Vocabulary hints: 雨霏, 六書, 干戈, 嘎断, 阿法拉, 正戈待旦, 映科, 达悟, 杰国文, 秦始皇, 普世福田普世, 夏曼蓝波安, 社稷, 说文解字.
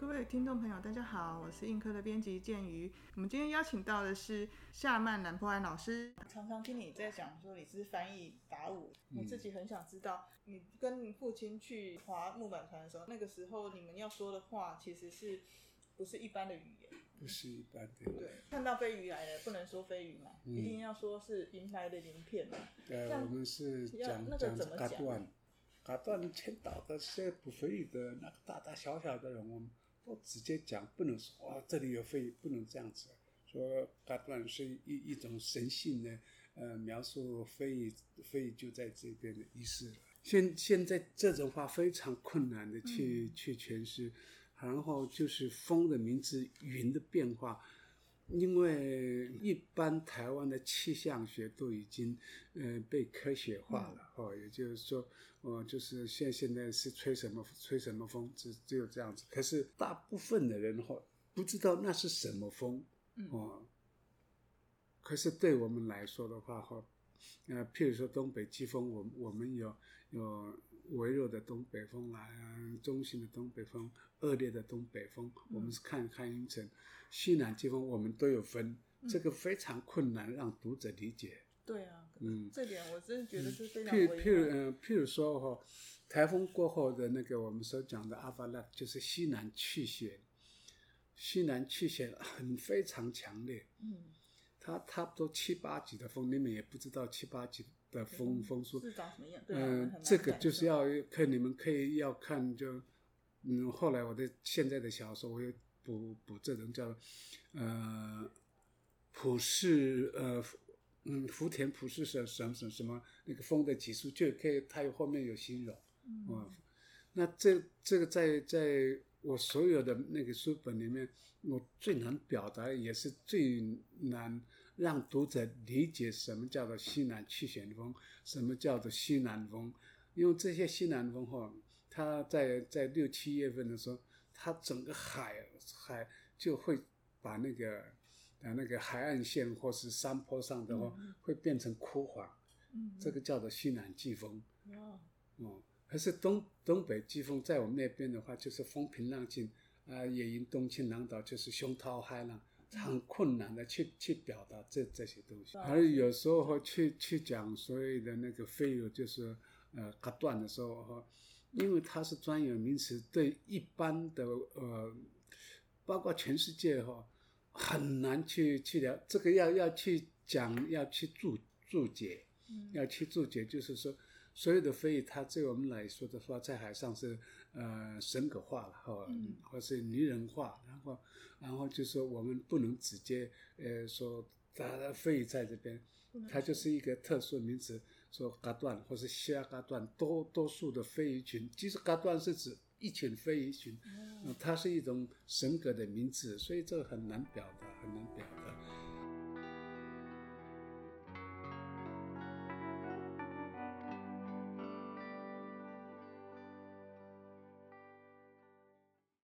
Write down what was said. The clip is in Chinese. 各位听众朋友大家好，我是映科的编辑建瑜。我们今天邀请到的是夏曼蓝波安老师。常常听你在讲说你是翻译达悟，我自己很想知道你跟你父亲去划木板船的时候，那个时候你们要说的话其实是不是一般的语言？不是一般的。对，看到飞鱼来了，不能说飞鱼嘛，一定要说是迎来的鳞片嘛。对，我们是讲那个怎么讲？打断千岛的这捕飞鱼的那个大大小小的人，我们都直接讲，不能说啊、哦、这里有飞鱼，不能这样子说。打断是一种神性的描述飞鱼就在这边的意思了。现在这种话非常困难的去诠释，然后就是风的名字、云的变化。因为一般台湾的气象学都已经被科学化了、哦、也就是说就是现在是吹什么风，只有这样子。可是大部分的人不知道那是什么风可是对我们来说的话譬如说东北季风，我们有微弱的东北风啦、中性的东北风、恶劣的东北风，我们是看云层。西南季风我们都有分这个非常困难让读者理解。对啊，这点我真的觉得是非常微妙。譬如说台风过后的那个我们所讲的阿法拉，就是西南气旋很非常强烈。它差不多7-8级的风，你们也不知道7-8级的风速是长什么样。对、这个就是要看你们可以要看就后来我的现在的小说我有补这种叫普世福田普世什么那个风的级数，就可以它后面有形容。那这个在我所有的那个书本里面，我最难表达也是最难让读者理解什么叫做西南气旋风，什么叫做西南风。因为这些西南风它在6-7月份的时候，它整个海就会把那个海岸线或是山坡上的会变成枯黄，这个叫做西南季风。可是东北季风在我们那边的话，就是风平浪静也因东青南岛，就是凶涛骇浪，很困难的去表达这些东西。而有时候去讲所谓的那个飞鱼，就是割断的时候，因为它是专有名词，对一般的包括全世界很难去聊这个，要去讲，要去注解，要去注解，就是说所有的飞鱼，它对我们来说的话，在海上是神格化了或是拟人化，然后就是说我们不能直接说它飞鱼在这边，它就是一个特殊名词，说嘎断或是虾嘎断，多数的飞鱼群，其实嘎断是指一群飞鱼群，它是一种神格的名字，所以这个很难表达。